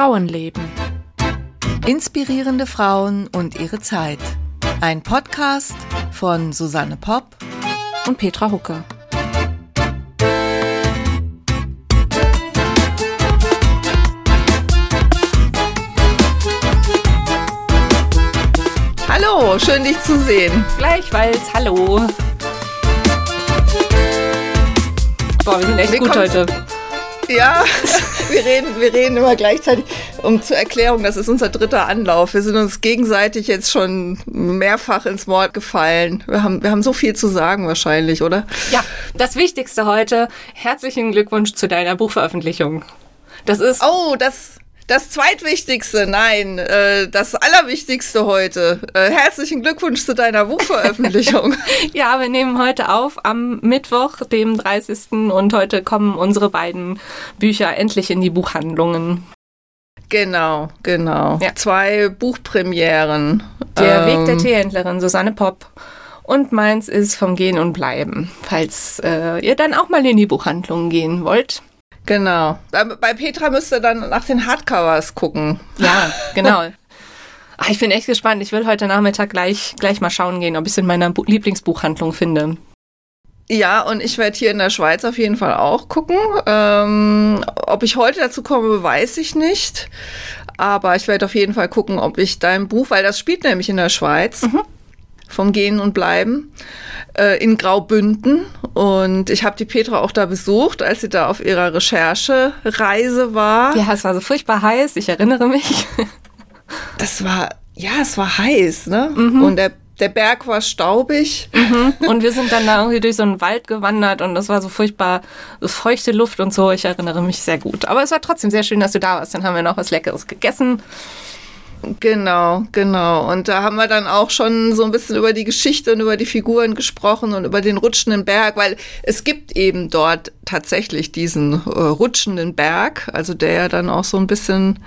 Frauenleben. Inspirierende Frauen und ihre Zeit. Ein Podcast von Susanne Popp und Petra Hucke. Hallo, schön dich zu sehen. Gleichfalls, hallo. Boah, wir sind echt gut heute. Ja, wir reden immer gleichzeitig. Um zur Erklärung, das ist unser dritter Anlauf. Wir sind uns gegenseitig jetzt schon mehrfach ins Wort gefallen. Wir haben so viel zu sagen wahrscheinlich, oder? Ja, das Wichtigste heute. Herzlichen Glückwunsch zu deiner Buchveröffentlichung. Das ist... Oh, das Zweitwichtigste, nein, das Allerwichtigste heute. Herzlichen Glückwunsch zu deiner Buchveröffentlichung. Ja, wir nehmen heute auf am Mittwoch, dem 30. und heute kommen unsere beiden Bücher endlich in die Buchhandlungen. Genau. Ja. 2 Buchpremieren. Der Weg der Teehändlerin, Susanne Popp. Und meins ist Vom Gehen und Bleiben, falls ihr dann auch mal in die Buchhandlungen gehen wollt. Genau. Bei Petra müsst ihr dann nach den Hardcovers gucken. Ja, genau. Ach, ich bin echt gespannt. Ich will heute Nachmittag gleich mal schauen gehen, ob ich es in meiner Lieblingsbuchhandlung finde. Ja, und ich werde hier in der Schweiz auf jeden Fall auch gucken. Ob ich heute dazu komme, weiß ich nicht. Aber ich werde auf jeden Fall gucken, ob ich dein Buch, weil das spielt nämlich in der Schweiz, Vom Gehen und Bleiben, in Graubünden. Und ich habe die Petra auch da besucht, als sie da auf ihrer Recherchereise war. Ja, es war so furchtbar heiß, ich erinnere mich. Es war heiß, ne? Mhm. Und der Berg war staubig. Mhm. Und wir sind dann da irgendwie durch so einen Wald gewandert und das war so furchtbar feuchte Luft und so. Ich erinnere mich sehr gut. Aber es war trotzdem sehr schön, dass du da warst. Dann haben wir noch was Leckeres gegessen. Genau. Und da haben wir dann auch schon so ein bisschen über die Geschichte und über die Figuren gesprochen und über den rutschenden Berg, weil es gibt eben dort tatsächlich diesen rutschenden Berg, also der ja dann auch so ein bisschen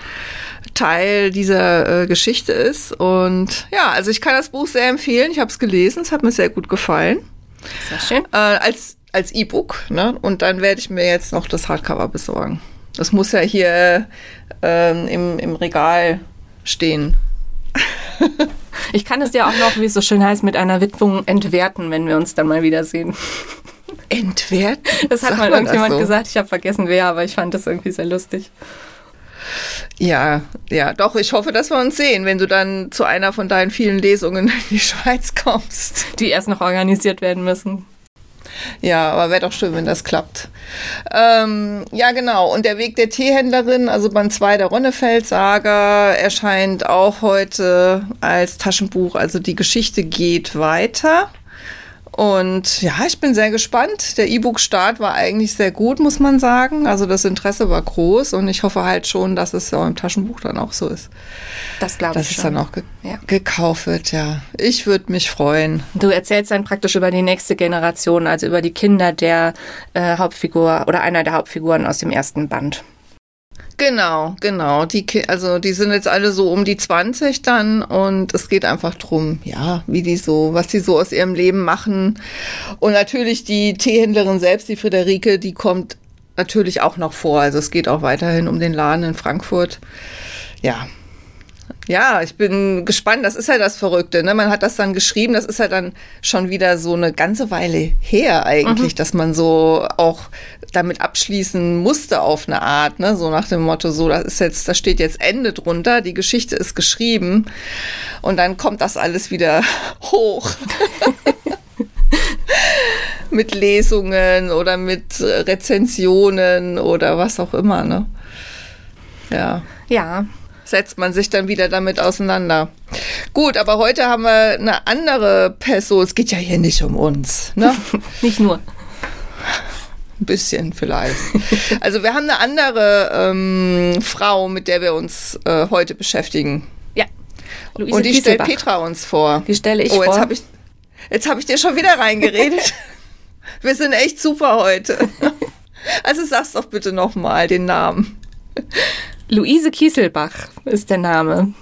Teil dieser Geschichte ist. Und ja, also ich kann das Buch sehr empfehlen. Ich habe es gelesen, es hat mir sehr gut gefallen. Sehr schön. Als E-Book, ne? Und dann werde ich mir jetzt noch das Hardcover besorgen. Das muss ja hier im Regal stehen. Ich kann es ja auch noch, wie es so schön heißt, mit einer Widmung entwerten, wenn wir uns dann mal wiedersehen. Entwerten? Das hat mal irgendjemand gesagt. Ich habe vergessen, wer, aber ich fand das irgendwie sehr lustig. Ja, doch, ich hoffe, dass wir uns sehen, wenn du dann zu einer von deinen vielen Lesungen in die Schweiz kommst. Die erst noch organisiert werden müssen. Ja, aber wäre doch schön, wenn das klappt. Ja, genau. Und der Weg der Teehändlerin, also Band 2 der Ronnefeld-Saga, erscheint auch heute als Taschenbuch. Also die Geschichte geht weiter. Und ja, ich bin sehr gespannt. Der E-Book-Start war eigentlich sehr gut, muss man sagen. Also das Interesse war groß und ich hoffe halt schon, dass es ja im Taschenbuch dann auch so ist. Das glaube ich schon. Dass es dann auch gekauft wird, ja. Ich würde mich freuen. Du erzählst dann praktisch über die nächste Generation, also über die Kinder der Hauptfigur oder einer der Hauptfiguren aus dem ersten Band. Genau. Die sind jetzt alle so um die 20 dann und es geht einfach drum, ja, was die so aus ihrem Leben machen. Und natürlich die Teehändlerin selbst, die Friederike, die kommt natürlich auch noch vor. Also es geht auch weiterhin um den Laden in Frankfurt. Ja, ich bin gespannt. Das ist ja das Verrückte, ne? Man hat das dann geschrieben. Das ist ja dann schon wieder so eine ganze Weile her eigentlich, dass man so auch damit abschließen musste auf eine Art, ne? So nach dem Motto, so, da steht jetzt Ende drunter. Die Geschichte ist geschrieben und dann kommt das alles wieder hoch. Mit Lesungen oder mit Rezensionen oder was auch immer, ne? Ja. Setzt man sich dann wieder damit auseinander. Gut, aber heute haben wir eine andere Person. Es geht ja hier nicht um uns, ne? Nicht nur. Ein bisschen vielleicht. Also wir haben eine andere Frau, mit der wir uns heute beschäftigen. Ja. Luise und die Kieselbach. Stellt Petra uns vor. Die stelle ich vor. Oh, jetzt hab ich dir schon wieder reingeredet. Wir sind echt super heute. Also sag's doch bitte nochmal den Namen. Luise Kieselbach ist der Name.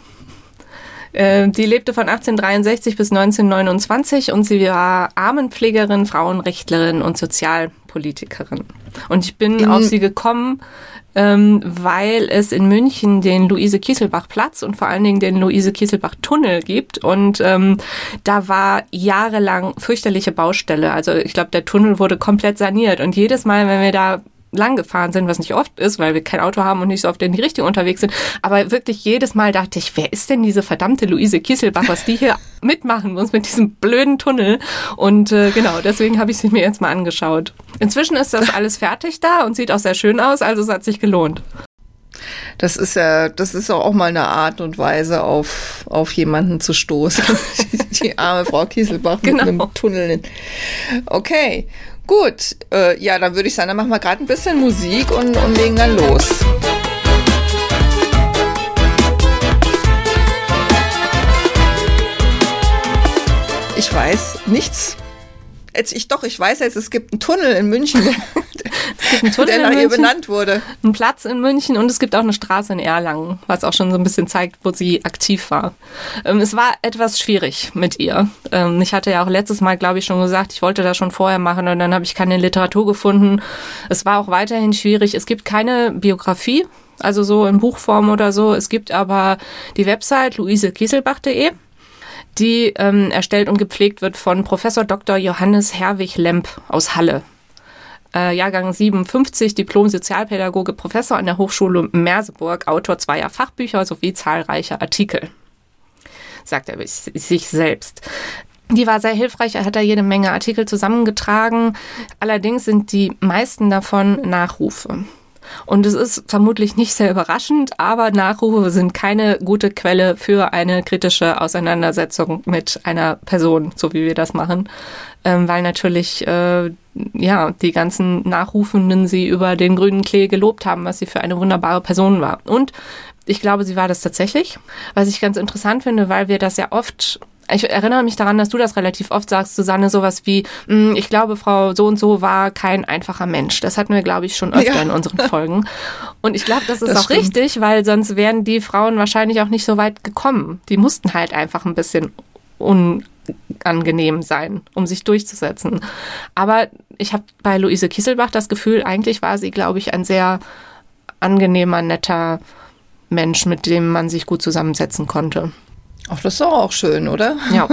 Die lebte von 1863 bis 1929 und sie war Armenpflegerin, Frauenrechtlerin und Sozialpolitikerin. Und ich bin auf sie gekommen, weil es in München den Luise-Kieselbach-Platz und vor allen Dingen den Luise-Kieselbach-Tunnel gibt. Und da war jahrelang fürchterliche Baustelle. Also ich glaube, der Tunnel wurde komplett saniert. Und jedes Mal, wenn wir da lang gefahren sind, was nicht oft ist, weil wir kein Auto haben und nicht so oft in die Richtung unterwegs sind. Aber wirklich jedes Mal dachte ich, wer ist denn diese verdammte Luise Kieselbach, was die hier mitmachen muss mit diesem blöden Tunnel? Und genau, deswegen habe ich sie mir jetzt mal angeschaut. Inzwischen ist das alles fertig da und sieht auch sehr schön aus, also es hat sich gelohnt. Das ist auch mal eine Art und Weise, auf jemanden zu stoßen. Die arme Frau Kieselbach mit einem Tunnel. Okay, gut. Ja, dann würde ich sagen, dann machen wir gerade ein bisschen Musik und legen dann los. Ich weiß nichts. Ich weiß jetzt, es gibt einen Tunnel in München. Es gibt einen Tunnel, der nach ihr benannt wurde. Einen Platz in München und es gibt auch eine Straße in Erlangen, was auch schon so ein bisschen zeigt, wo sie aktiv war. Es war etwas schwierig mit ihr. Ich hatte ja auch letztes Mal, glaube ich, schon gesagt, ich wollte das schon vorher machen und dann habe ich keine Literatur gefunden. Es war auch weiterhin schwierig. Es gibt keine Biografie, also so in Buchform oder so. Es gibt aber die Website luisekieselbach.de. die erstellt und gepflegt wird von Professor Dr. Johannes Herwig Lemp aus Halle. Jahrgang 57, Diplom-Sozialpädagoge, Professor an der Hochschule Merseburg, Autor zweier Fachbücher sowie zahlreicher Artikel, sagt er sich selbst. Die war sehr hilfreich, er hat da jede Menge Artikel zusammengetragen. Allerdings sind die meisten davon Nachrufe. Und es ist vermutlich nicht sehr überraschend, aber Nachrufe sind keine gute Quelle für eine kritische Auseinandersetzung mit einer Person, so wie wir das machen, weil natürlich die ganzen Nachrufenden sie über den grünen Klee gelobt haben, was sie für eine wunderbare Person war. Und ich glaube, sie war das tatsächlich, was ich ganz interessant finde, weil wir das ja oft... Ich erinnere mich daran, dass du das relativ oft sagst, Susanne, sowas wie, ich glaube, Frau so und so war kein einfacher Mensch. Das hatten wir, glaube ich, schon öfter in unseren Folgen. Und ich glaube, das ist auch stimmt. Richtig, weil sonst wären die Frauen wahrscheinlich auch nicht so weit gekommen. Die mussten halt einfach ein bisschen unangenehm sein, um sich durchzusetzen. Aber ich habe bei Luise Kieselbach das Gefühl, eigentlich war sie, glaube ich, ein sehr angenehmer, netter Mensch, mit dem man sich gut zusammensetzen konnte. Ach, das ist doch auch schön, oder? Ja.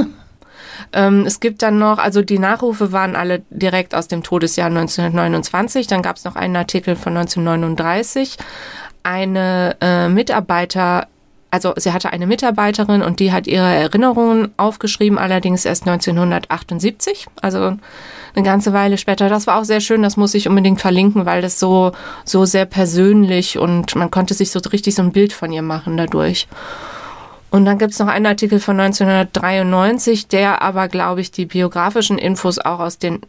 Es gibt dann noch, also die Nachrufe waren alle direkt aus dem Todesjahr 1929. Dann gab es noch einen Artikel von 1939. Eine sie hatte eine Mitarbeiterin und die hat ihre Erinnerungen aufgeschrieben, allerdings erst 1978, also eine ganze Weile später. Das war auch sehr schön, das muss ich unbedingt verlinken, weil das so sehr persönlich und man konnte sich so richtig so ein Bild von ihr machen dadurch. Und dann gibt's noch einen Artikel von 1993, der aber, glaube ich, die biografischen Infos auch aus den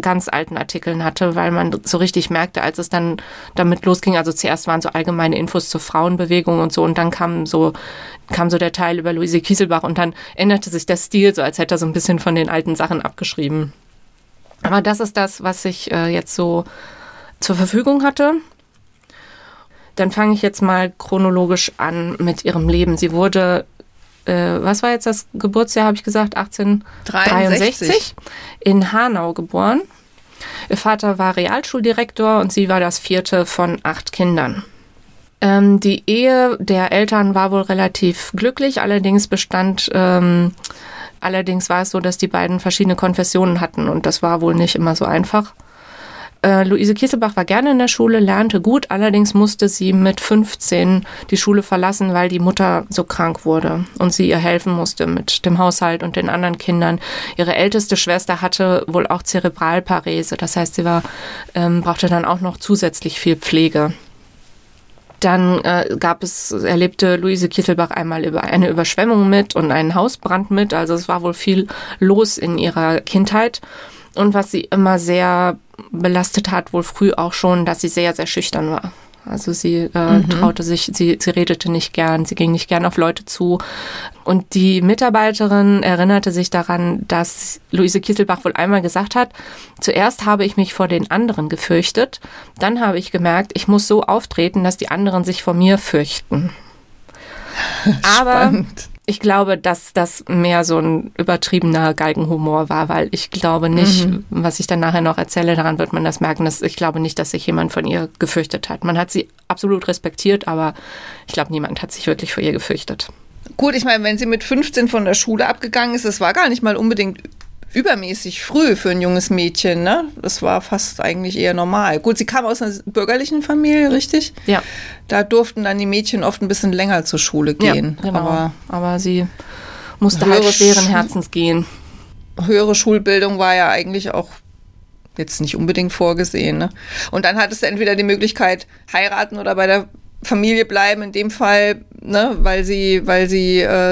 ganz alten Artikeln hatte, weil man so richtig merkte, als es dann damit losging, also zuerst waren so allgemeine Infos zur Frauenbewegung und so und dann kam so der Teil über Luise Kieselbach und dann änderte sich der Stil, so als hätte er so ein bisschen von den alten Sachen abgeschrieben. Aber das ist das, was ich jetzt so zur Verfügung hatte. Dann fange ich jetzt mal chronologisch an mit ihrem Leben. Sie wurde, was war jetzt das Geburtsjahr, habe ich gesagt, 1863, in Hanau geboren. Ihr Vater war Realschuldirektor und sie war das vierte von 8 Kindern. Die Ehe der Eltern war wohl relativ glücklich, allerdings war es so, dass die beiden verschiedene Konfessionen hatten und das war wohl nicht immer so einfach. Luise Kieselbach war gerne in der Schule, lernte gut, allerdings musste sie mit 15 die Schule verlassen, weil die Mutter so krank wurde und sie ihr helfen musste mit dem Haushalt und den anderen Kindern. Ihre älteste Schwester hatte wohl auch Zerebralparese, das heißt, sie brauchte dann auch noch zusätzlich viel Pflege. Dann erlebte Luise Kieselbach einmal eine Überschwemmung mit und einen Hausbrand mit, also es war wohl viel los in ihrer Kindheit. Und was sie immer sehr belastet hat, wohl früh auch schon, dass sie sehr, sehr schüchtern war. Also sie traute sich, sie redete nicht gern, sie ging nicht gern auf Leute zu. Und die Mitarbeiterin erinnerte sich daran, dass Luise Kieselbach wohl einmal gesagt hat, zuerst habe ich mich vor den anderen gefürchtet, dann habe ich gemerkt, ich muss so auftreten, dass die anderen sich vor mir fürchten. Aber Ich glaube, dass das mehr so ein übertriebener Galgenhumor war, weil ich glaube nicht, was ich dann nachher noch erzähle, daran wird man das merken, dass ich glaube nicht, dass sich jemand von ihr gefürchtet hat. Man hat sie absolut respektiert, aber ich glaube, niemand hat sich wirklich vor ihr gefürchtet. Gut, ich meine, wenn sie mit 15 von der Schule abgegangen ist, das war gar nicht mal unbedingt übermäßig früh für ein junges Mädchen, ne? Das war fast eigentlich eher normal. Gut, sie kam aus einer bürgerlichen Familie, richtig? Ja. Da durften dann die Mädchen oft ein bisschen länger zur Schule gehen. Ja, genau. Aber sie musste halt schweren Herzens gehen. Höhere Schulbildung war ja eigentlich auch jetzt nicht unbedingt vorgesehen, ne? Und dann hattest du entweder die Möglichkeit, heiraten oder bei der Familie bleiben, in dem Fall, ne, weil sie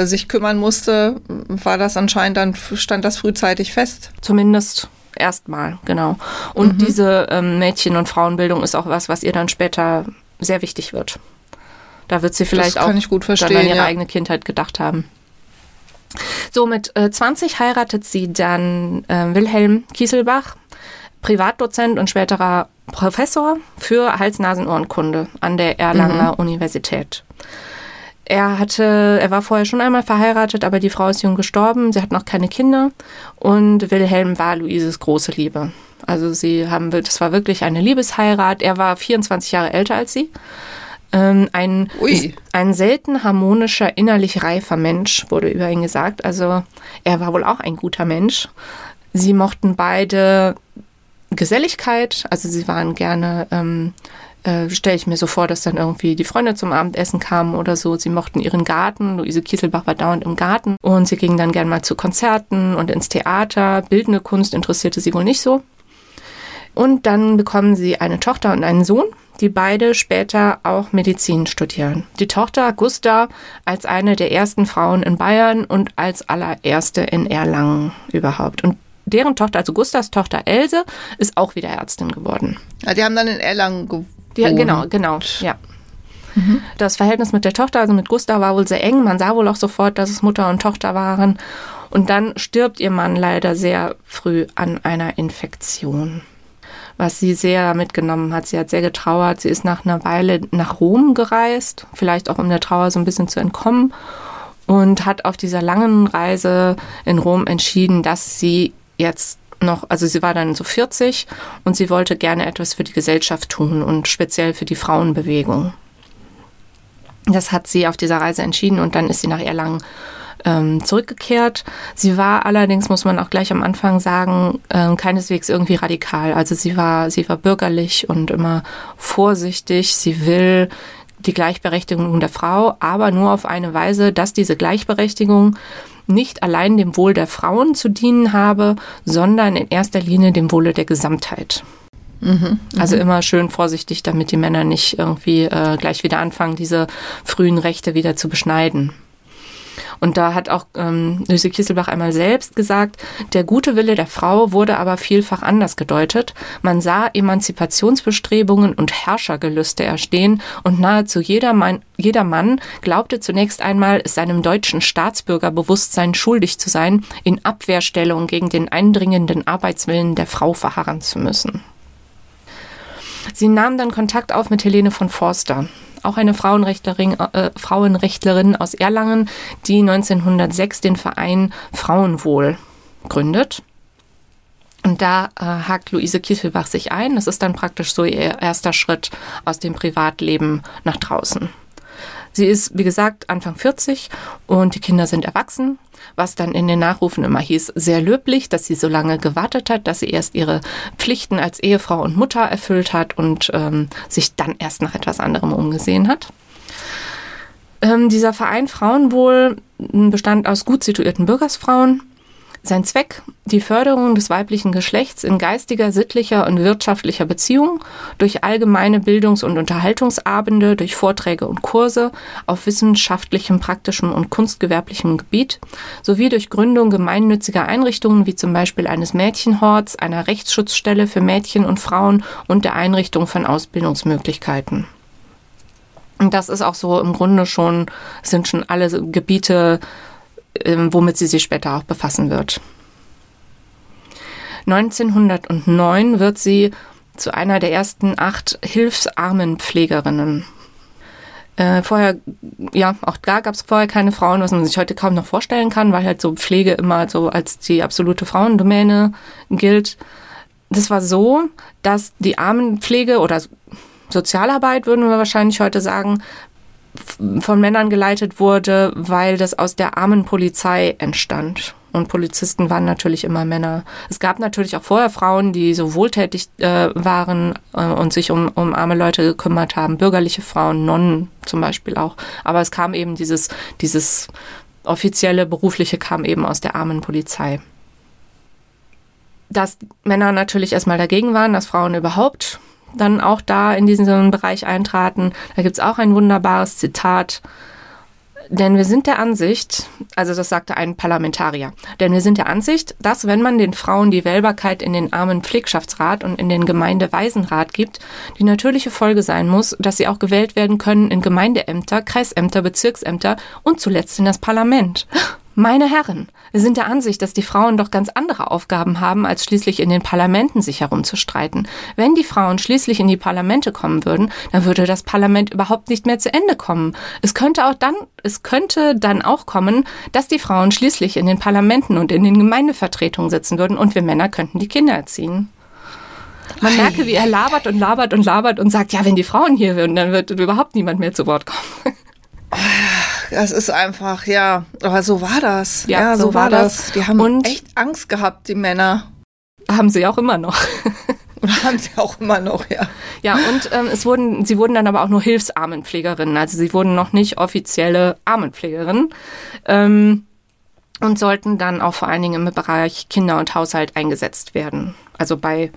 sich kümmern musste, war das anscheinend dann, stand das frühzeitig fest. Zumindest erstmal, genau. Und diese Mädchen- und Frauenbildung ist auch was ihr dann später sehr wichtig wird. Da wird sie vielleicht auch dann an ihre eigene Kindheit gedacht haben. So, mit 20 heiratet sie dann Wilhelm Kieselbach, Privatdozent und späterer Professor für Hals-Nasen-Ohrenkunde an der Erlanger Universität. Er war vorher schon einmal verheiratet, aber die Frau ist jung gestorben, sie hat noch keine Kinder und Wilhelm war Luises große Liebe. Also das war wirklich eine Liebesheirat. Er war 24 Jahre älter als sie. Ein selten harmonischer, innerlich reifer Mensch, wurde über ihn gesagt. Also er war wohl auch ein guter Mensch. Sie mochten beide Geselligkeit, also sie waren gerne, stelle ich mir so vor, dass dann irgendwie die Freunde zum Abendessen kamen oder so. Sie mochten ihren Garten, Luise Kieselbach war dauernd im Garten und sie gingen dann gerne mal zu Konzerten und ins Theater. Bildende Kunst interessierte sie wohl nicht so. Und dann bekommen sie eine Tochter und einen Sohn, die beide später auch Medizin studieren. Die Tochter Gusta als eine der ersten Frauen in Bayern und als allererste in Erlangen überhaupt. Und deren Tochter, also Gustavs Tochter Else, ist auch wieder Ärztin geworden. Ja, die haben dann in Erlangen gewohnt. Genau, ja. Mhm. Das Verhältnis mit der Tochter, also mit Gustav, war wohl sehr eng. Man sah wohl auch sofort, dass es Mutter und Tochter waren. Und dann stirbt ihr Mann leider sehr früh an einer Infektion, was sie sehr mitgenommen hat. Sie hat sehr getrauert. Sie ist nach einer Weile nach Rom gereist, vielleicht auch um der Trauer so ein bisschen zu entkommen. Und hat auf dieser langen Reise in Rom entschieden, dass sie jetzt noch, also sie war dann so 40 und sie wollte gerne etwas für die Gesellschaft tun und speziell für die Frauenbewegung. Das hat sie auf dieser Reise entschieden und dann ist sie nach Erlangen zurückgekehrt. Sie war allerdings, muss man auch gleich am Anfang sagen, keineswegs irgendwie radikal. Also sie war bürgerlich und immer vorsichtig. Sie will die Gleichberechtigung der Frau, aber nur auf eine Weise, dass diese Gleichberechtigung nicht allein dem Wohl der Frauen zu dienen habe, sondern in erster Linie dem Wohle der Gesamtheit. Also immer schön vorsichtig, damit die Männer nicht irgendwie gleich wieder anfangen, diese frühen Rechte wieder zu beschneiden. Und da hat auch Luise Kieselbach einmal selbst gesagt, der gute Wille der Frau wurde aber vielfach anders gedeutet. Man sah Emanzipationsbestrebungen und Herrschergelüste erstehen und nahezu jeder Mann glaubte zunächst einmal, es seinem deutschen Staatsbürgerbewusstsein schuldig zu sein, in Abwehrstellung gegen den eindringenden Arbeitswillen der Frau verharren zu müssen. Sie nahm dann Kontakt auf mit Helene von Forster, auch eine Frauenrechtlerin aus Erlangen, die 1906 den Verein Frauenwohl gründet. Und da hakt Luise Kieselbach sich ein. Das ist dann praktisch so ihr erster Schritt aus dem Privatleben nach draußen. Sie ist, wie gesagt, Anfang 40 und die Kinder sind erwachsen, was dann in den Nachrufen immer hieß, sehr löblich, dass sie so lange gewartet hat, dass sie erst ihre Pflichten als Ehefrau und Mutter erfüllt hat und sich dann erst nach etwas anderem umgesehen hat. Dieser Verein Frauenwohl bestand aus gut situierten Bürgersfrauen. Sein Zweck, die Förderung des weiblichen Geschlechts in geistiger, sittlicher und wirtschaftlicher Beziehung durch allgemeine Bildungs- und Unterhaltungsabende, durch Vorträge und Kurse auf wissenschaftlichem, praktischem und kunstgewerblichem Gebiet sowie durch Gründung gemeinnütziger Einrichtungen wie zum Beispiel eines Mädchenhorts, einer Rechtsschutzstelle für Mädchen und Frauen und der Einrichtung von Ausbildungsmöglichkeiten. Und das ist auch so im Grunde sind schon alle Gebiete, womit sie sich später auch befassen wird. 1909 wird sie zu einer der ersten 8 hilfsarmen Pflegerinnen. Vorher, ja, auch da gab es vorher keine Frauen, was man sich heute kaum noch vorstellen kann, weil halt so Pflege immer so als die absolute Frauendomäne gilt. Das war so, dass die Armenpflege oder Sozialarbeit, würden wir wahrscheinlich heute sagen, von Männern geleitet wurde, weil das aus der Armenpolizei entstand. Und Polizisten waren natürlich immer Männer. Es gab natürlich auch vorher Frauen, die so wohltätig waren und sich um arme Leute gekümmert haben. Bürgerliche Frauen, Nonnen zum Beispiel auch. Aber es kam eben dieses offizielle, berufliche kam eben aus der armen Polizei. Dass Männer natürlich erstmal dagegen waren, dass Frauen überhaupt dann auch da in diesen Bereich eintraten. Da gibt's auch ein wunderbares Zitat. Denn wir sind der Ansicht, also das sagte ein Parlamentarier, denn wir sind der Ansicht, dass wenn man den Frauen die Wählbarkeit in den Armenpflegschaftsrat und in den Gemeindewaisenrat gibt, die natürliche Folge sein muss, dass sie auch gewählt werden können in Gemeindeämter, Kreisämter, Bezirksämter und zuletzt in das Parlament. Meine Herren, wir sind der Ansicht, dass die Frauen doch ganz andere Aufgaben haben, als schließlich in den Parlamenten sich herumzustreiten. Wenn die Frauen schließlich in die Parlamente kommen würden, dann würde das Parlament überhaupt nicht mehr zu Ende kommen. Es könnte dann auch kommen, dass die Frauen schließlich in den Parlamenten und in den Gemeindevertretungen sitzen würden und wir Männer könnten die Kinder erziehen. Man merke, wie er labert und labert und labert und sagt, ja, wenn die Frauen hier wären, dann wird überhaupt niemand mehr zu Wort kommen. Das ist einfach, ja, aber so war das. Ja, so war das. Die haben und echt Angst gehabt, die Männer. Haben sie auch immer noch. Oder haben sie auch immer noch, ja. Ja, und sie wurden dann aber auch nur Hilfsarmenpflegerinnen. Also sie wurden noch nicht offizielle Armenpflegerinnen. Und sollten dann auch vor allen Dingen im Bereich Kinder und Haushalt eingesetzt werden. Also bei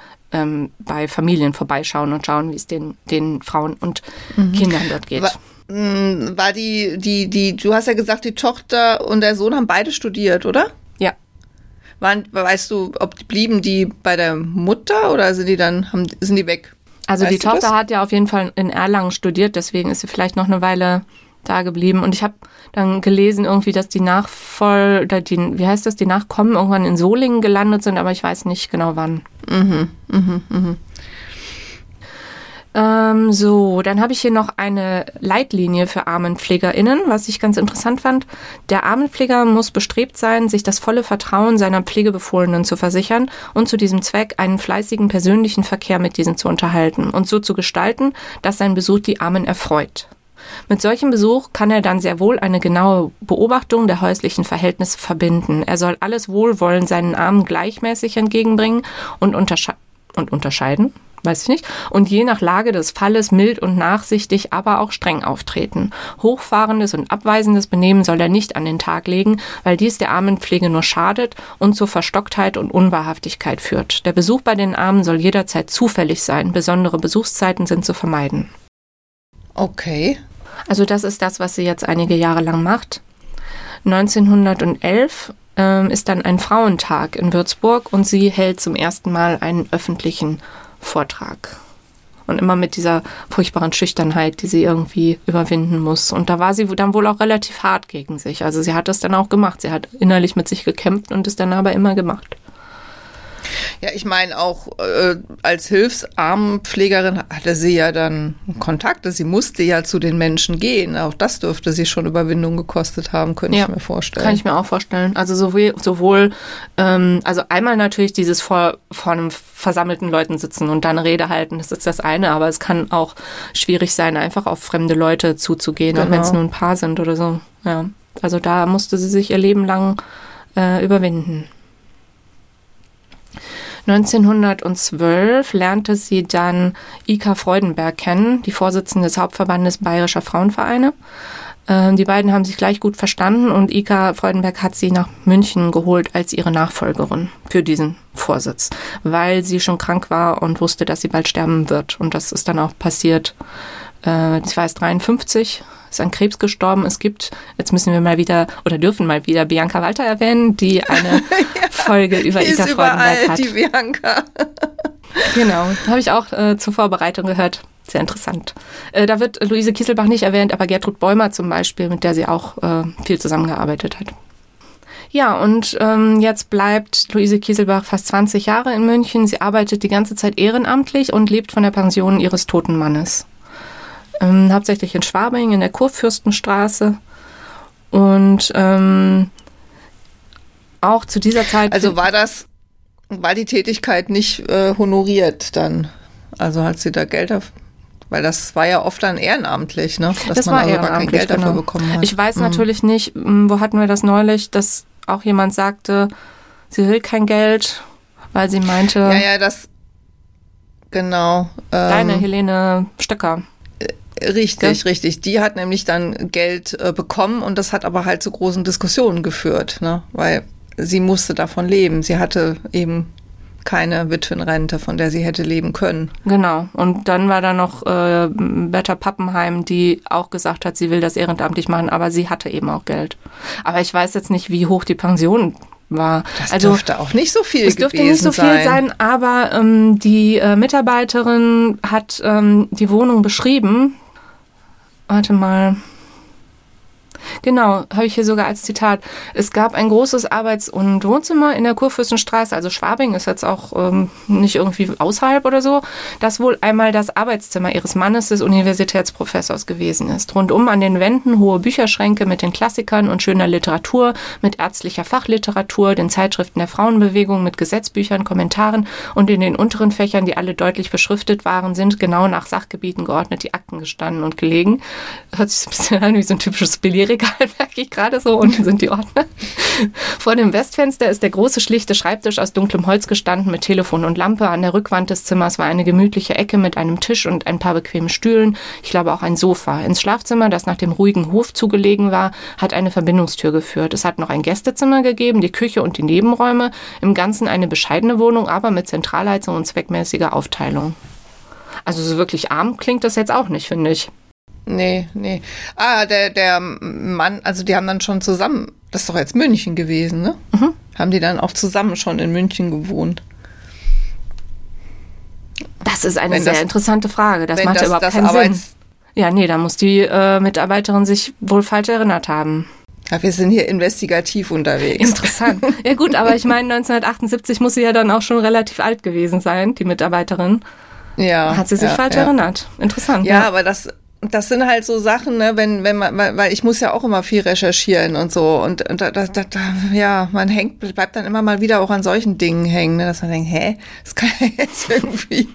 Familien vorbeischauen und schauen, wie es den Frauen und Kindern dort geht. War die, du hast ja gesagt, die Tochter und der Sohn haben beide studiert, oder? Ja. Weißt du, blieben die bei der Mutter oder sind die weg? Also weißt die Tochter hat ja auf jeden Fall in Erlangen studiert, deswegen ist sie vielleicht noch eine Weile da geblieben. Und ich habe dann gelesen irgendwie, dass die Nachkommen irgendwann in Solingen gelandet sind, aber ich weiß nicht genau wann. So, dann habe ich hier noch eine Leitlinie für ArmenpflegerInnen, was ich ganz interessant fand. Der Armenpfleger muss bestrebt sein, sich das volle Vertrauen seiner Pflegebefohlenen zu versichern und zu diesem Zweck einen fleißigen persönlichen Verkehr mit diesen zu unterhalten und so zu gestalten, dass sein Besuch die Armen erfreut. Mit solchem Besuch kann er dann sehr wohl eine genaue Beobachtung der häuslichen Verhältnisse verbinden. Er soll alles Wohlwollen seinen Armen gleichmäßig entgegenbringen und unterscheiden. Weiß ich nicht, und je nach Lage des Falles mild und nachsichtig, aber auch streng auftreten. Hochfahrendes und abweisendes Benehmen soll er nicht an den Tag legen, weil dies der Armenpflege nur schadet und zur Verstocktheit und Unwahrhaftigkeit führt. Der Besuch bei den Armen soll jederzeit zufällig sein. Besondere Besuchszeiten sind zu vermeiden. Okay. Also das ist das, was sie jetzt einige Jahre lang macht. 1911 ist dann ein Frauentag in Würzburg und sie hält zum ersten Mal einen öffentlichen Vortrag. Und immer mit dieser furchtbaren Schüchternheit, die sie irgendwie überwinden muss. Und da war sie dann wohl auch relativ hart gegen sich. Also sie hat das dann auch gemacht. Sie hat innerlich mit sich gekämpft und es dann aber immer gemacht. Ja, ich meine auch als Hilfsarmenpflegerin hatte sie ja dann Kontakte. Sie musste ja zu den Menschen gehen. Auch das dürfte sie schon Überwindung gekostet haben, könnte ich mir vorstellen. Kann ich mir auch vorstellen. Also sowohl, einmal natürlich dieses vor einem versammelten Leuten sitzen und dann Rede halten, das ist das eine, aber es kann auch schwierig sein, einfach auf fremde Leute zuzugehen, genau. Wenn es nur ein Paar sind oder so. Ja, also da musste sie sich ihr Leben lang überwinden. 1912 lernte sie dann Ika Freudenberg kennen, die Vorsitzende des Hauptverbandes Bayerischer Frauenvereine. Die beiden haben sich gleich gut verstanden und Ika Freudenberg hat sie nach München geholt als ihre Nachfolgerin für diesen Vorsitz, weil sie schon krank war und wusste, dass sie bald sterben wird. Und das ist dann auch passiert. Ich weiß, 1953 ist an Krebs gestorben. Es gibt, jetzt müssen wir mal wieder oder dürfen mal wieder Bianca Walter erwähnen, die eine Folge über Ika Freudenberg hat. Die Bianca. Genau, habe ich auch zur Vorbereitung gehört. Sehr interessant. Da wird Luise Kieselbach nicht erwähnt, aber Gertrud Bäumer zum Beispiel, mit der sie auch viel zusammengearbeitet hat. Ja, und jetzt bleibt Luise Kieselbach fast 20 Jahre in München. Sie arbeitet die ganze Zeit ehrenamtlich und lebt von der Pension ihres toten Mannes. hauptsächlich in Schwabing, in der Kurfürstenstraße. Und auch zu dieser Zeit... Also war die Tätigkeit nicht honoriert dann? Also hat sie da Geld dafür... Weil das war ja oft dann ehrenamtlich, ne? Dass man aber gar kein Geld dafür bekommen hat. Ich weiß natürlich nicht, wo hatten wir das neulich, dass auch jemand sagte, sie will kein Geld, weil sie meinte... Ja, das... Genau. Deine Helene Stöcker. Richtig. Die hat nämlich dann Geld bekommen und das hat aber halt zu großen Diskussionen geführt, ne? Weil sie musste davon leben. Sie hatte eben... keine Witwenrente, von der sie hätte leben können. Genau. Und dann war da noch Bertha Pappenheim, die auch gesagt hat, sie will das ehrenamtlich machen, aber sie hatte eben auch Geld. Aber ich weiß jetzt nicht, wie hoch die Pension war. Das dürfte auch nicht so viel gewesen sein. Es dürfte nicht so viel sein, aber die Mitarbeiterin hat die Wohnung beschrieben. Warte mal. Genau, habe ich hier sogar als Zitat. Es gab ein großes Arbeits- und Wohnzimmer in der Kurfürstenstraße, also Schwabing ist jetzt auch nicht irgendwie außerhalb oder so, das wohl einmal das Arbeitszimmer ihres Mannes, des Universitätsprofessors, gewesen ist. Rundum an den Wänden hohe Bücherschränke mit den Klassikern und schöner Literatur, mit ärztlicher Fachliteratur, den Zeitschriften der Frauenbewegung, mit Gesetzbüchern, Kommentaren und in den unteren Fächern, die alle deutlich beschriftet waren, sind genau nach Sachgebieten geordnet die Akten gestanden und gelegen. Hört sich ein bisschen an wie so ein typisches Billy, merke ich gerade so, unten sind die Ordner. Vor dem Westfenster ist der große, schlichte Schreibtisch aus dunklem Holz gestanden mit Telefon und Lampe. An der Rückwand des Zimmers war eine gemütliche Ecke mit einem Tisch und ein paar bequemen Stühlen, ich glaube auch ein Sofa. Ins Schlafzimmer, das nach dem ruhigen Hof zugelegen war, hat eine Verbindungstür geführt. Es hat noch ein Gästezimmer gegeben, die Küche und die Nebenräume. Im Ganzen eine bescheidene Wohnung, aber mit Zentralheizung und zweckmäßiger Aufteilung. Also so wirklich arm klingt das jetzt auch nicht, finde ich. Nee. Ah, der Mann, also die haben dann schon zusammen, das ist doch jetzt München gewesen, ne? Mhm. Haben die dann auch zusammen schon in München gewohnt? Das ist eine sehr interessante Frage. Das macht ja überhaupt keinen Sinn. Ja, nee, da muss die Mitarbeiterin sich wohl falsch erinnert haben. Ja, wir sind hier investigativ unterwegs. Interessant. Ja gut, aber ich meine, 1978 muss sie ja dann auch schon relativ alt gewesen sein, die Mitarbeiterin. Ja. Hat sie sich falsch erinnert. Interessant. Ja, aber das sind halt so Sachen, ne, wenn man, weil ich muss ja auch immer viel recherchieren und so und ja, man bleibt dann immer mal wieder auch an solchen Dingen hängen, ne, dass man denkt, das kann ja jetzt irgendwie,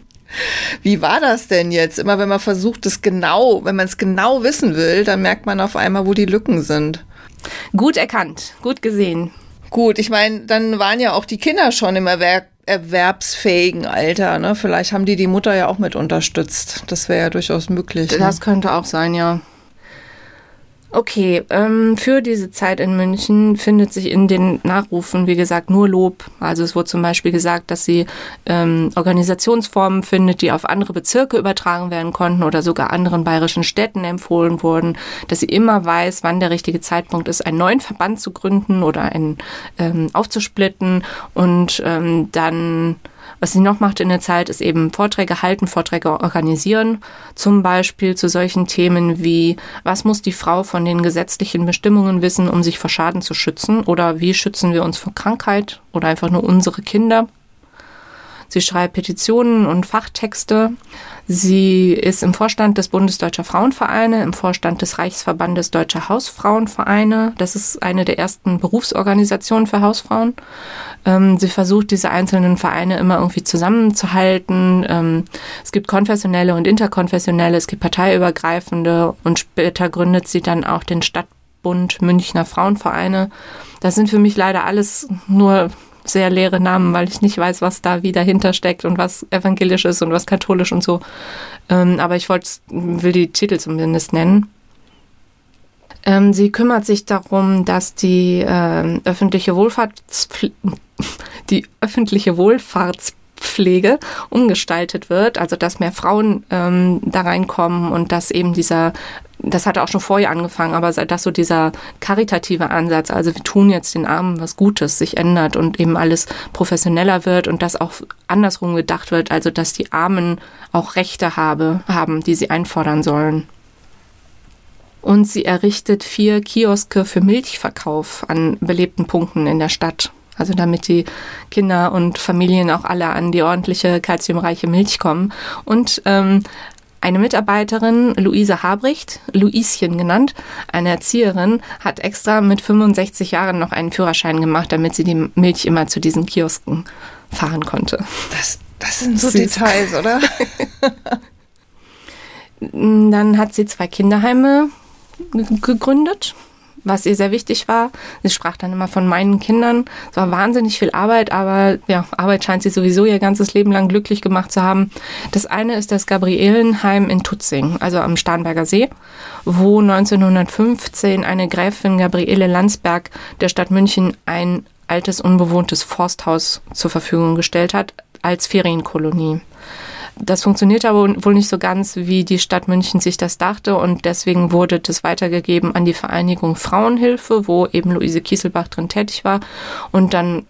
wie war das denn jetzt? Immer wenn man versucht, wenn man es genau wissen will, dann merkt man auf einmal, wo die Lücken sind. Gut erkannt, gut gesehen. Gut, ich meine, dann waren ja auch die Kinder schon im erwerbsfähigen Alter, ne? Vielleicht haben die Mutter ja auch mit unterstützt. Das wäre ja durchaus möglich. Das könnte auch sein, ja. Okay, für diese Zeit in München findet sich in den Nachrufen, wie gesagt, nur Lob. Also es wurde zum Beispiel gesagt, dass sie Organisationsformen findet, die auf andere Bezirke übertragen werden konnten oder sogar anderen bayerischen Städten empfohlen wurden, dass sie immer weiß, wann der richtige Zeitpunkt ist, einen neuen Verband zu gründen oder einen aufzusplitten und dann... Was sie noch macht in der Zeit, ist eben Vorträge halten, Vorträge organisieren. Zum Beispiel zu solchen Themen wie, was muss die Frau von den gesetzlichen Bestimmungen wissen, um sich vor Schaden zu schützen? Oder wie schützen wir uns vor Krankheit? Oder einfach nur unsere Kinder? Sie schreibt Petitionen und Fachtexte. Sie ist im Vorstand des Bundes Deutscher Frauenvereine, im Vorstand des Reichsverbandes Deutscher Hausfrauenvereine. Das ist eine der ersten Berufsorganisationen für Hausfrauen. Sie versucht, diese einzelnen Vereine immer irgendwie zusammenzuhalten. Es gibt konfessionelle und interkonfessionelle, es gibt parteiübergreifende und später gründet sie dann auch den Stadtbund Münchner Frauenvereine. Das sind für mich leider alles nur... sehr leere Namen, weil ich nicht weiß, was da wie dahinter steckt und was evangelisch ist und was katholisch und so. Aber ich will die Titel zumindest nennen. Sie kümmert sich darum, dass die öffentliche Wohlfahrtspflege umgestaltet wird, also dass mehr Frauen da reinkommen und dass eben das hatte auch schon vorher angefangen, aber dass so dieser karitative Ansatz, also wir tun jetzt den Armen was Gutes, sich ändert und eben alles professioneller wird und dass auch andersrum gedacht wird, also dass die Armen auch Rechte haben, die sie einfordern sollen. Und sie errichtet 4 Kioske für Milchverkauf an belebten Punkten in der Stadt. Also damit die Kinder und Familien auch alle an die ordentliche, kalziumreiche Milch kommen. Und Eine Mitarbeiterin, Luise Habricht, Luischen genannt, eine Erzieherin, hat extra mit 65 Jahren noch einen Führerschein gemacht, damit sie die Milch immer zu diesen Kiosken fahren konnte. Das sind so Details, oder? Dann hat sie 2 Kinderheime gegründet, was ihr sehr wichtig war. Sie sprach dann immer von meinen Kindern. Es war wahnsinnig viel Arbeit, aber ja, Arbeit scheint sie sowieso ihr ganzes Leben lang glücklich gemacht zu haben. Das eine ist das Gabrielenheim in Tutzing, also am Starnberger See, wo 1915 eine Gräfin Gabriele Landsberg der Stadt München ein altes, unbewohntes Forsthaus zur Verfügung gestellt hat als Ferienkolonie. Das funktionierte aber wohl nicht so ganz, wie die Stadt München sich das dachte, und deswegen wurde das weitergegeben an die Vereinigung Frauenhilfe, wo eben Luise Kieselbach drin tätig war, und dann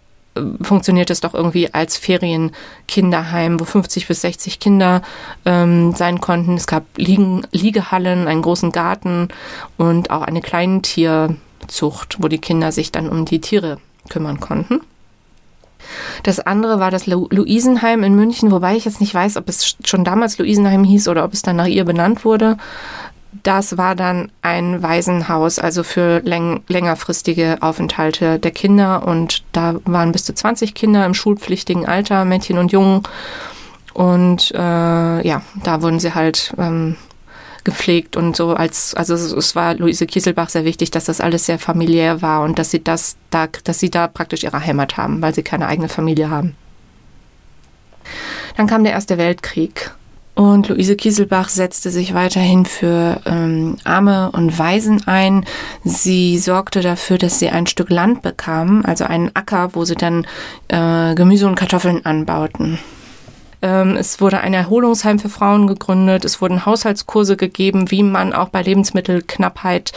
funktioniert es doch irgendwie als Ferienkinderheim, wo 50 bis 60 Kinder sein konnten. Es gab Liegehallen, einen großen Garten und auch eine Kleintierzucht, wo die Kinder sich dann um die Tiere kümmern konnten. Das andere war das Luisenheim in München, wobei ich jetzt nicht weiß, ob es schon damals Luisenheim hieß oder ob es dann nach ihr benannt wurde. Das war dann ein Waisenhaus, also für längerfristige Aufenthalte der Kinder. Und da waren bis zu 20 Kinder im schulpflichtigen Alter, Mädchen und Jungen. Und ja, da wurden sie halt gepflegt und so also es war Luise Kieselbach sehr wichtig, dass das alles sehr familiär war und dass sie da praktisch ihre Heimat haben, weil sie keine eigene Familie haben. Dann kam der Erste Weltkrieg und Luise Kieselbach setzte sich weiterhin für Arme und Waisen ein. Sie sorgte dafür, dass sie ein Stück Land bekamen, also einen Acker, wo sie dann Gemüse und Kartoffeln anbauten. Es wurde ein Erholungsheim für Frauen gegründet. Es wurden Haushaltskurse gegeben, wie man auch bei Lebensmittelknappheit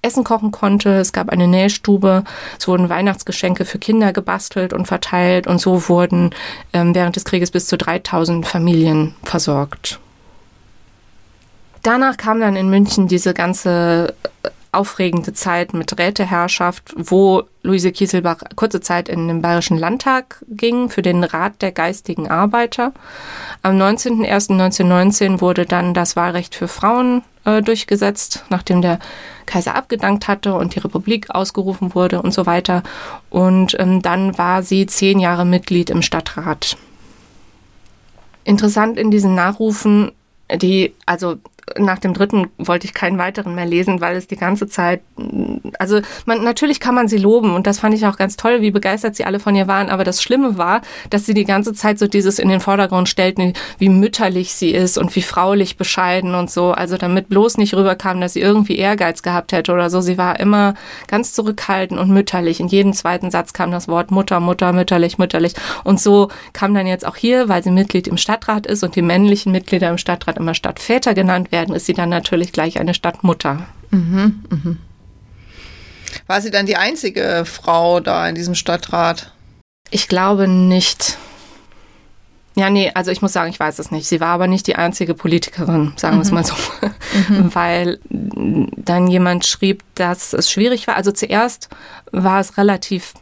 Essen kochen konnte. Es gab eine Nähstube. Es wurden Weihnachtsgeschenke für Kinder gebastelt und verteilt. Und so wurden während des Krieges bis zu 3000 Familien versorgt. Danach kam dann in München diese ganze aufregende Zeit mit Räteherrschaft, wo Luise Kieselbach kurze Zeit in den Bayerischen Landtag ging für den Rat der geistigen Arbeiter. Am 19.01.1919 wurde dann das Wahlrecht für Frauen durchgesetzt, nachdem der Kaiser abgedankt hatte und die Republik ausgerufen wurde und so weiter. Und dann war sie 10 Jahre Mitglied im Stadtrat. Interessant in diesen Nachrufen, nach dem dritten wollte ich keinen weiteren mehr lesen, weil es die ganze Zeit, natürlich kann man sie loben und das fand ich auch ganz toll, wie begeistert sie alle von ihr waren, aber das Schlimme war, dass sie die ganze Zeit so dieses in den Vordergrund stellten, wie mütterlich sie ist und wie fraulich bescheiden und so, also damit bloß nicht rüberkam, dass sie irgendwie Ehrgeiz gehabt hätte oder so, sie war immer ganz zurückhaltend und mütterlich, in jedem zweiten Satz kam das Wort Mutter, Mutter, mütterlich, mütterlich und so kam dann jetzt auch hier, weil sie Mitglied im Stadtrat ist und die männlichen Mitglieder im Stadtrat immer Stadtväter genannt werden, ist sie dann natürlich gleich eine Stadtmutter. Mhm, mhm. War sie dann die einzige Frau da in diesem Stadtrat? Ich glaube nicht. Ja, nee, also ich muss sagen, ich weiß es nicht. Sie war aber nicht die einzige Politikerin, sagen wir es mal so. Mhm. Weil dann jemand schrieb, dass es schwierig war. Also zuerst war es relativ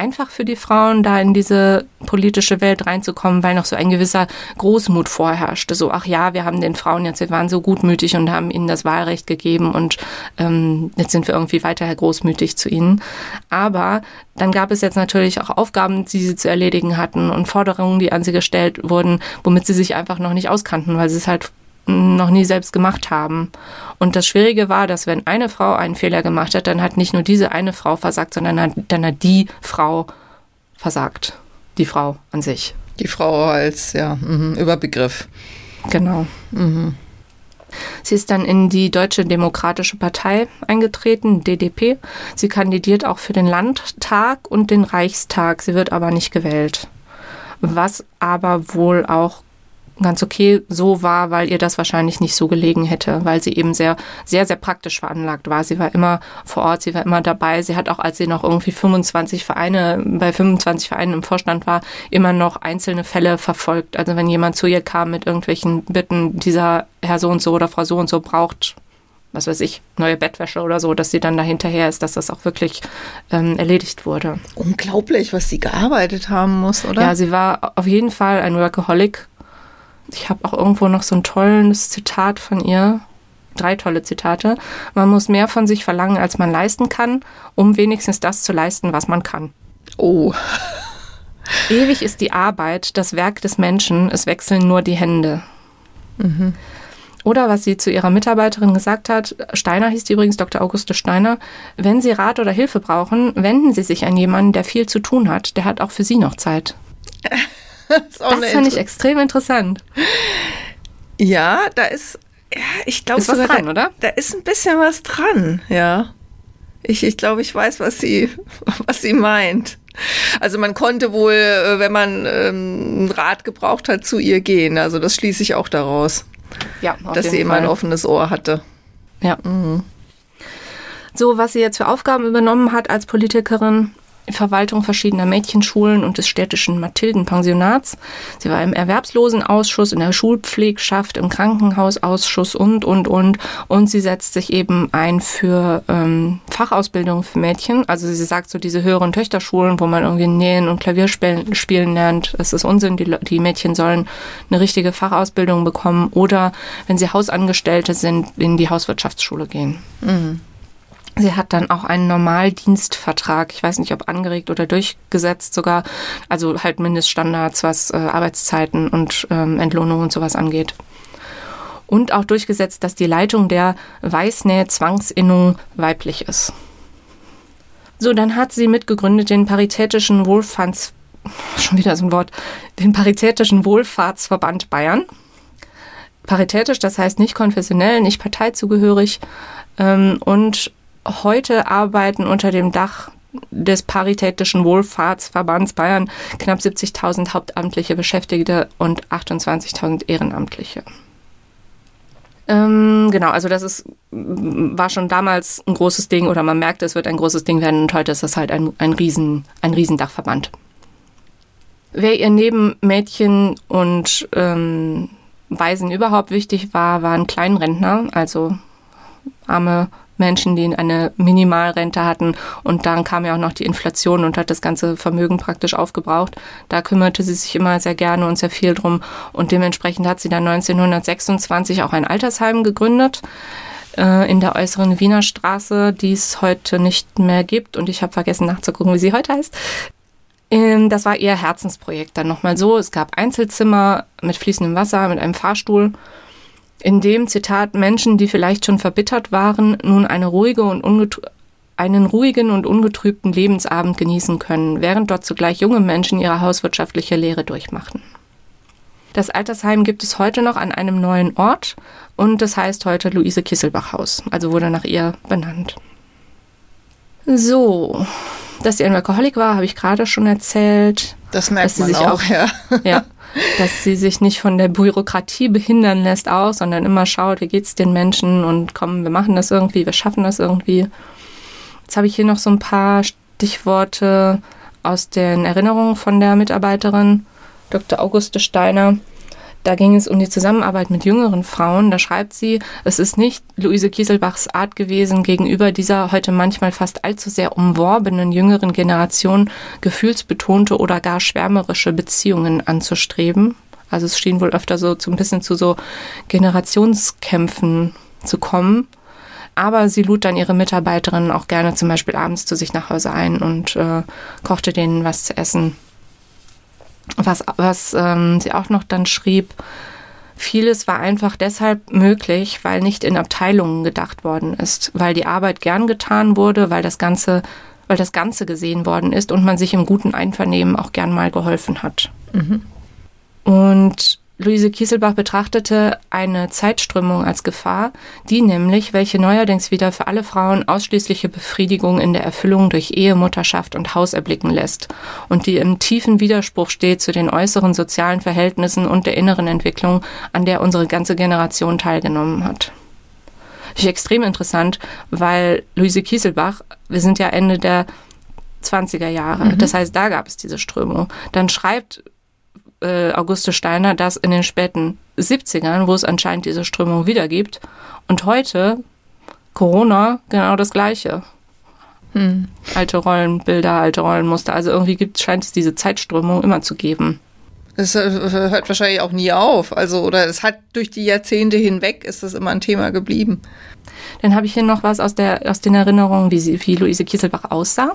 einfach für die Frauen, da in diese politische Welt reinzukommen, weil noch so ein gewisser Großmut vorherrschte. So, ach ja, wir haben den Frauen jetzt, wir waren so gutmütig und haben ihnen das Wahlrecht gegeben und jetzt sind wir irgendwie weiter großmütig zu ihnen. Aber dann gab es jetzt natürlich auch Aufgaben, die sie zu erledigen hatten und Forderungen, die an sie gestellt wurden, womit sie sich einfach noch nicht auskannten, weil sie es halt noch nie selbst gemacht haben. Und das Schwierige war, dass wenn eine Frau einen Fehler gemacht hat, dann hat nicht nur diese eine Frau versagt, sondern dann hat die Frau versagt. Die Frau an sich. Die Frau als, Überbegriff. Genau. Mhm. Sie ist dann in die Deutsche Demokratische Partei eingetreten, DDP. Sie kandidiert auch für den Landtag und den Reichstag. Sie wird aber nicht gewählt. Was aber wohl auch ganz okay so war, weil ihr das wahrscheinlich nicht so gelegen hätte, weil sie eben sehr, sehr, sehr praktisch veranlagt war. Sie war immer vor Ort, sie war immer dabei. Sie hat auch, als sie noch irgendwie 25 Vereinen im Vorstand war, immer noch einzelne Fälle verfolgt. Also wenn jemand zu ihr kam mit irgendwelchen Bitten, dieser Herr so und so oder Frau so und so braucht, was weiß ich, neue Bettwäsche oder so, dass sie dann dahinterher ist, dass das auch wirklich erledigt wurde. Unglaublich, was sie gearbeitet haben muss, oder? Ja, sie war auf jeden Fall ein Workaholic. Ich habe auch irgendwo noch so ein tolles Zitat von ihr. 3 tolle Zitate. Man muss mehr von sich verlangen, als man leisten kann, um wenigstens das zu leisten, was man kann. Oh. Ewig ist die Arbeit, das Werk des Menschen, es wechseln nur die Hände. Mhm. Oder was sie zu ihrer Mitarbeiterin gesagt hat, Steiner hieß die übrigens, Dr. Auguste Steiner, wenn Sie Rat oder Hilfe brauchen, wenden Sie sich an jemanden, der viel zu tun hat, der hat auch für Sie noch Zeit. Das finde ich extrem interessant. Ja, da ist... Ja, ich glaube, ist was dran, oder? Da ist ein bisschen was dran, ja. Ich glaube, ich weiß, was sie meint. Also man konnte wohl, wenn man einen Rat gebraucht hat, zu ihr gehen. Also das schließe ich auch daraus, ja, dass sie immer ein offenes Ohr hatte. Ja. Mhm. So, was sie jetzt für Aufgaben übernommen hat als Politikerin, Verwaltung verschiedener Mädchenschulen und des städtischen Mathildenpensionats. Sie war im Erwerbslosenausschuss, in der Schulpflegschaft, im Krankenhausausschuss und. Und sie setzt sich eben ein für Fachausbildung für Mädchen. Also sie sagt so, diese höheren Töchterschulen, wo man irgendwie Nähen und Klavierspielen lernt, es ist Unsinn, die Mädchen sollen eine richtige Fachausbildung bekommen oder, wenn sie Hausangestellte sind, in die Hauswirtschaftsschule gehen. Mhm. Sie hat dann auch einen Normaldienstvertrag, ich weiß nicht, ob angeregt oder durchgesetzt sogar, also halt Mindeststandards, was Arbeitszeiten und Entlohnung und sowas angeht. Und auch durchgesetzt, dass die Leitung der Weißnähe-Zwangsinnung weiblich ist. So, dann hat sie mitgegründet den Paritätischen den Paritätischen Wohlfahrtsverband Bayern. Paritätisch, das heißt nicht konfessionell, nicht parteizugehörig und heute arbeiten unter dem Dach des Paritätischen Wohlfahrtsverbands Bayern knapp 70.000 hauptamtliche Beschäftigte und 28.000 Ehrenamtliche. Genau, also das war schon damals ein großes Ding oder man merkte, es wird ein großes Ding werden und heute ist das halt ein Riesendachverband. Wer ihr neben Mädchen und Waisen überhaupt wichtig war, waren Kleinrentner, also arme Menschen, die eine Minimalrente hatten und dann kam ja auch noch die Inflation und hat das ganze Vermögen praktisch aufgebraucht. Da kümmerte sie sich immer sehr gerne und sehr viel drum und dementsprechend hat sie dann 1926 auch ein Altersheim gegründet in der äußeren Wiener Straße, die es heute nicht mehr gibt und ich habe vergessen nachzugucken, wie sie heute heißt. Das war ihr Herzensprojekt dann nochmal so. Es gab Einzelzimmer mit fließendem Wasser, mit einem Fahrstuhl, in dem, Zitat, Menschen, die vielleicht schon verbittert waren, nun einen ruhigen und ungetrübten Lebensabend genießen können, während dort zugleich junge Menschen ihre hauswirtschaftliche Lehre durchmachten. Das Altersheim gibt es heute noch an einem neuen Ort und das heißt heute Luise-Kisselbach-Haus, also wurde nach ihr benannt. So, dass sie ein Workaholic war, habe ich gerade schon erzählt. Das merkt man auch, ja. Ja. Dass sie sich nicht von der Bürokratie behindern lässt auch, sondern immer schaut, wie geht's den Menschen und komm, wir machen das irgendwie, wir schaffen das irgendwie. Jetzt habe ich hier noch so ein paar Stichworte aus den Erinnerungen von der Mitarbeiterin, Dr. Auguste Steiner. Da ging es um die Zusammenarbeit mit jüngeren Frauen. Da schreibt sie, es ist nicht Luise Kieselbachs Art gewesen, gegenüber dieser heute manchmal fast allzu sehr umworbenen jüngeren Generation gefühlsbetonte oder gar schwärmerische Beziehungen anzustreben. Also es schien wohl öfter so ein bisschen zu so Generationskämpfen zu kommen. Aber sie lud dann ihre Mitarbeiterinnen auch gerne zum Beispiel abends zu sich nach Hause ein und kochte denen was zu essen. Was sie auch noch dann schrieb, vieles war einfach deshalb möglich, weil nicht in Abteilungen gedacht worden ist, weil die Arbeit gern getan wurde, weil das Ganze gesehen worden ist und man sich im guten Einvernehmen auch gern mal geholfen hat. Mhm. Und Luise Kieselbach betrachtete eine Zeitströmung als Gefahr, die nämlich, welche neuerdings wieder für alle Frauen ausschließliche Befriedigung in der Erfüllung durch Ehe, Mutterschaft und Haus erblicken lässt und die im tiefen Widerspruch steht zu den äußeren sozialen Verhältnissen und der inneren Entwicklung, an der unsere ganze Generation teilgenommen hat. Das ist extrem interessant, weil Luise Kieselbach, wir sind ja Ende der 20er Jahre, das heißt, da gab es diese Strömung. Dann schreibt Auguste Steiner, dass in den späten 70ern, wo es anscheinend diese Strömung wieder gibt. Und heute, Corona, genau das Gleiche. Hm. Alte Rollenbilder, alte Rollenmuster. Also irgendwie scheint es diese Zeitströmung immer zu geben. Es hört wahrscheinlich auch nie auf. Also, oder es hat durch die Jahrzehnte hinweg ist das immer ein Thema geblieben. Dann habe ich hier noch was aus den Erinnerungen, wie Luise Kieselbach aussah.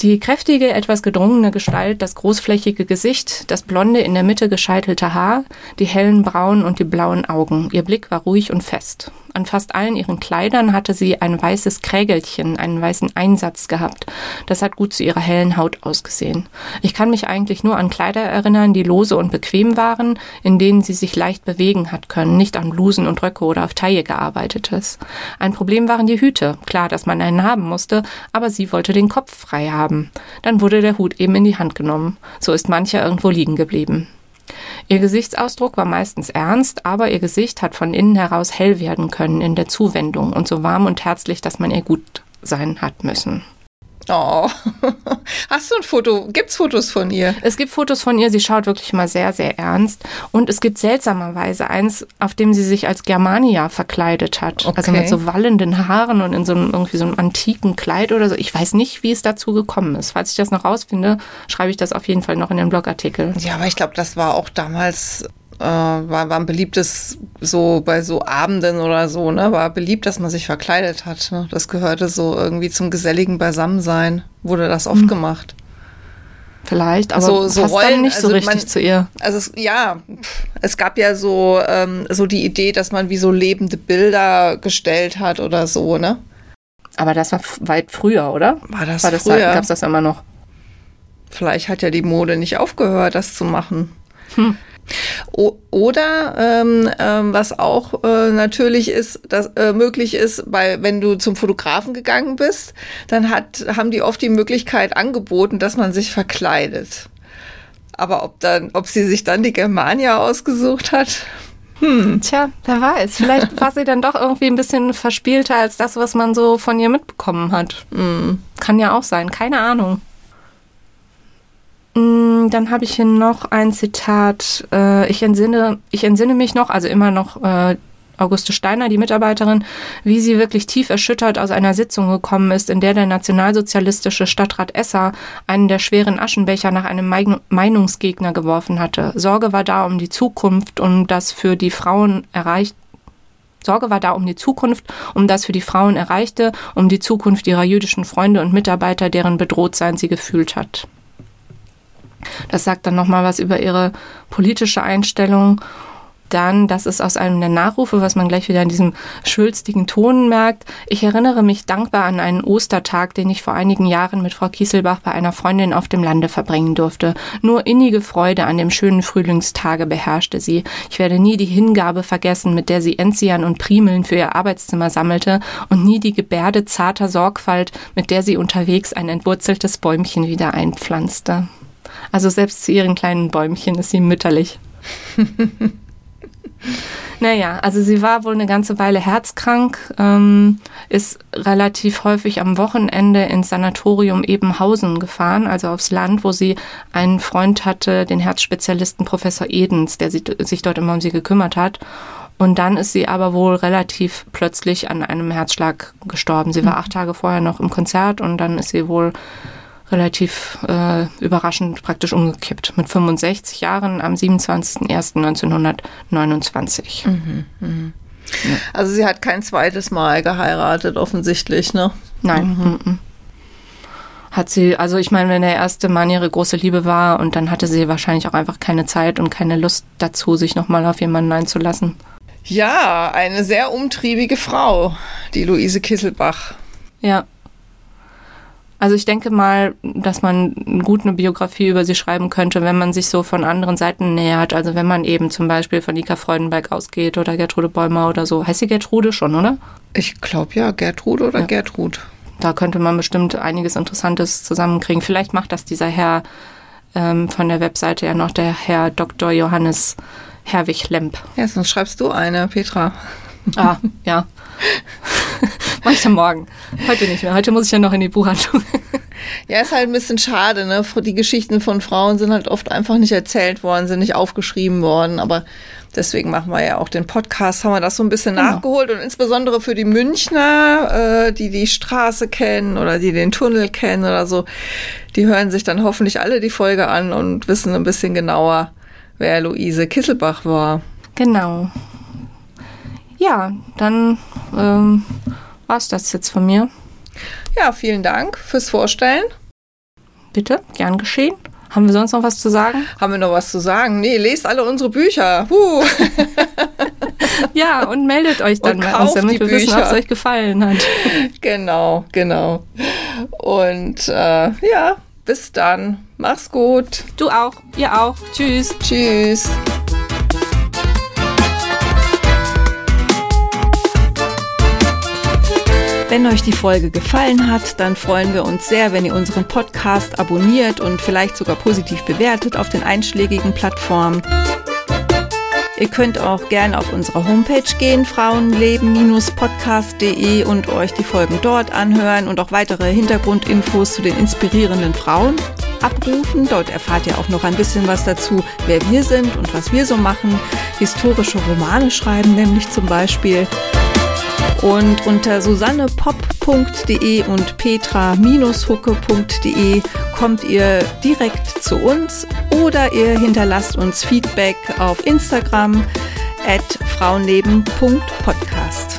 Die kräftige, etwas gedrungene Gestalt, das großflächige Gesicht, das blonde, in der Mitte gescheitelte Haar, die hellen Brauen und die blauen Augen. Ihr Blick war ruhig und fest. An fast allen ihren Kleidern hatte sie ein weißes Krägelchen, einen weißen Einsatz gehabt. Das hat gut zu ihrer hellen Haut ausgesehen. Ich kann mich eigentlich nur an Kleider erinnern, die lose und bequem waren, in denen sie sich leicht bewegen hat können, nicht an Blusen und Röcke oder auf Taille gearbeitetes. Ein Problem waren die Hüte. Klar, dass man einen haben musste, aber sie wollte den Kopf frei haben. Dann wurde der Hut eben in die Hand genommen. So ist mancher irgendwo liegen geblieben. Ihr Gesichtsausdruck war meistens ernst, aber ihr Gesicht hat von innen heraus hell werden können in der Zuwendung und so warm und herzlich, dass man ihr gut sein hat müssen. Oh, hast du ein Foto? Gibt's Fotos von ihr? Es gibt Fotos von ihr, sie schaut wirklich mal sehr, sehr ernst. Und es gibt seltsamerweise eins, auf dem sie sich als Germania verkleidet hat. Okay. Also mit so wallenden Haaren und in so einem, irgendwie so einem antiken Kleid oder so. Ich weiß nicht, wie es dazu gekommen ist. Falls ich das noch rausfinde, schreibe ich das auf jeden Fall noch in den Blogartikel. Ja, aber ich glaube, das war auch damals... war ein beliebtes, so bei so Abenden oder so, ne, war beliebt, dass man sich verkleidet hat. Ne? Das gehörte so irgendwie zum geselligen Beisammensein. Wurde das oft gemacht. Vielleicht, aber so passt Rollen, dann nicht so also richtig zu ihr. Also es gab ja so die Idee, dass man wie so lebende Bilder gestellt hat oder so, ne? Aber das war weit früher, oder? War das früher? Gab's das immer noch? Vielleicht hat ja die Mode nicht aufgehört, das zu machen. Oder was auch natürlich ist, dass möglich ist, weil wenn du zum Fotografen gegangen bist, dann haben die oft die Möglichkeit angeboten, dass man sich verkleidet. Aber ob sie sich dann die Germania ausgesucht hat? Tja, wer weiß. Vielleicht war sie dann doch irgendwie ein bisschen verspielter als das, was man so von ihr mitbekommen hat. Kann ja auch sein, keine Ahnung. Dann habe ich hier noch ein Zitat. Ich entsinne mich noch, also immer noch Auguste Steiner, die Mitarbeiterin, wie sie wirklich tief erschüttert aus einer Sitzung gekommen ist, in der der nationalsozialistische Stadtrat Esser einen der schweren Aschenbecher nach einem Meinungsgegner geworfen hatte. Sorge war da um die Zukunft, um das für die Frauen erreichte, um die Zukunft ihrer jüdischen Freunde und Mitarbeiter, deren Bedrohtsein sie gefühlt hat. Das sagt dann nochmal was über ihre politische Einstellung. Dann, das ist aus einem der Nachrufe, was man gleich wieder in diesem schwülstigen Ton merkt. Ich erinnere mich dankbar an einen Ostertag, den ich vor einigen Jahren mit Frau Kieselbach bei einer Freundin auf dem Lande verbringen durfte. Nur innige Freude an dem schönen Frühlingstage beherrschte sie. Ich werde nie die Hingabe vergessen, mit der sie Enzian und Primeln für ihr Arbeitszimmer sammelte und nie die Gebärde zarter Sorgfalt, mit der sie unterwegs ein entwurzeltes Bäumchen wieder einpflanzte. Also selbst zu ihren kleinen Bäumchen ist sie mütterlich. Naja, also sie war wohl eine ganze Weile herzkrank, ist relativ häufig am Wochenende ins Sanatorium Ebenhausen gefahren, also aufs Land, wo sie einen Freund hatte, den Herzspezialisten Professor Edens, der sich dort immer um sie gekümmert hat. Und dann ist sie aber wohl relativ plötzlich an einem Herzschlag gestorben. Sie war 8 Tage vorher noch im Konzert und dann ist sie wohl relativ überraschend praktisch umgekippt. Mit 65 Jahren am 27.01.1929. Ja. Also sie hat kein zweites Mal geheiratet offensichtlich, ne? Nein. Hat sie, also ich meine, wenn der erste Mann ihre große Liebe war und dann hatte sie wahrscheinlich auch einfach keine Zeit und keine Lust dazu, sich nochmal auf jemanden einzulassen. Ja, eine sehr umtriebige Frau, die Luise Kieselbach. Ja. Also ich denke mal, dass man gut eine Biografie über sie schreiben könnte, wenn man sich so von anderen Seiten nähert. Also wenn man eben zum Beispiel von Ika Freudenberg ausgeht oder Gertrude Bäumer oder so. Heißt sie Gertrude schon, oder? Ich glaube ja, Gertrude oder ja. Gertrud. Da könnte man bestimmt einiges Interessantes zusammenkriegen. Vielleicht macht das dieser Herr von der Webseite ja noch, der Herr Dr. Johannes Herwig-Lemp. Ja, sonst schreibst du eine, Petra. Ah, ja. Mach ich am Morgen. Heute nicht mehr. Heute muss ich ja noch in die Buchhandlung. Ja, ist halt ein bisschen schade, ne? Die Geschichten von Frauen sind halt oft einfach nicht erzählt worden, sind nicht aufgeschrieben worden. Aber deswegen machen wir ja auch den Podcast, haben wir das so ein bisschen nachgeholt. Und insbesondere für die Münchner, die die Straße kennen oder die den Tunnel kennen oder so, die hören sich dann hoffentlich alle die Folge an und wissen ein bisschen genauer, wer Luise Kisselbach war. Genau. Ja, dann war es das jetzt von mir. Ja, vielen Dank fürs Vorstellen. Bitte, gern geschehen. Haben wir sonst noch was zu sagen? Haben wir noch was zu sagen? Nee, lest alle unsere Bücher. Ja, und meldet euch dann mal aus, damit wir wissen, ob es euch gefallen hat. Genau. Und ja, bis dann. Mach's gut. Du auch, ihr auch. Tschüss. Tschüss. Wenn euch die Folge gefallen hat, dann freuen wir uns sehr, wenn ihr unseren Podcast abonniert und vielleicht sogar positiv bewertet auf den einschlägigen Plattformen. Ihr könnt auch gerne auf unsere Homepage gehen, frauenleben-podcast.de, und euch die Folgen dort anhören und auch weitere Hintergrundinfos zu den inspirierenden Frauen abrufen. Dort erfahrt ihr auch noch ein bisschen was dazu, wer wir sind und was wir so machen. Historische Romane schreiben nämlich zum Beispiel. Und unter susannepop.de und petra-hucke.de kommt ihr direkt zu uns, oder ihr hinterlasst uns Feedback auf Instagram @frauenleben.podcast.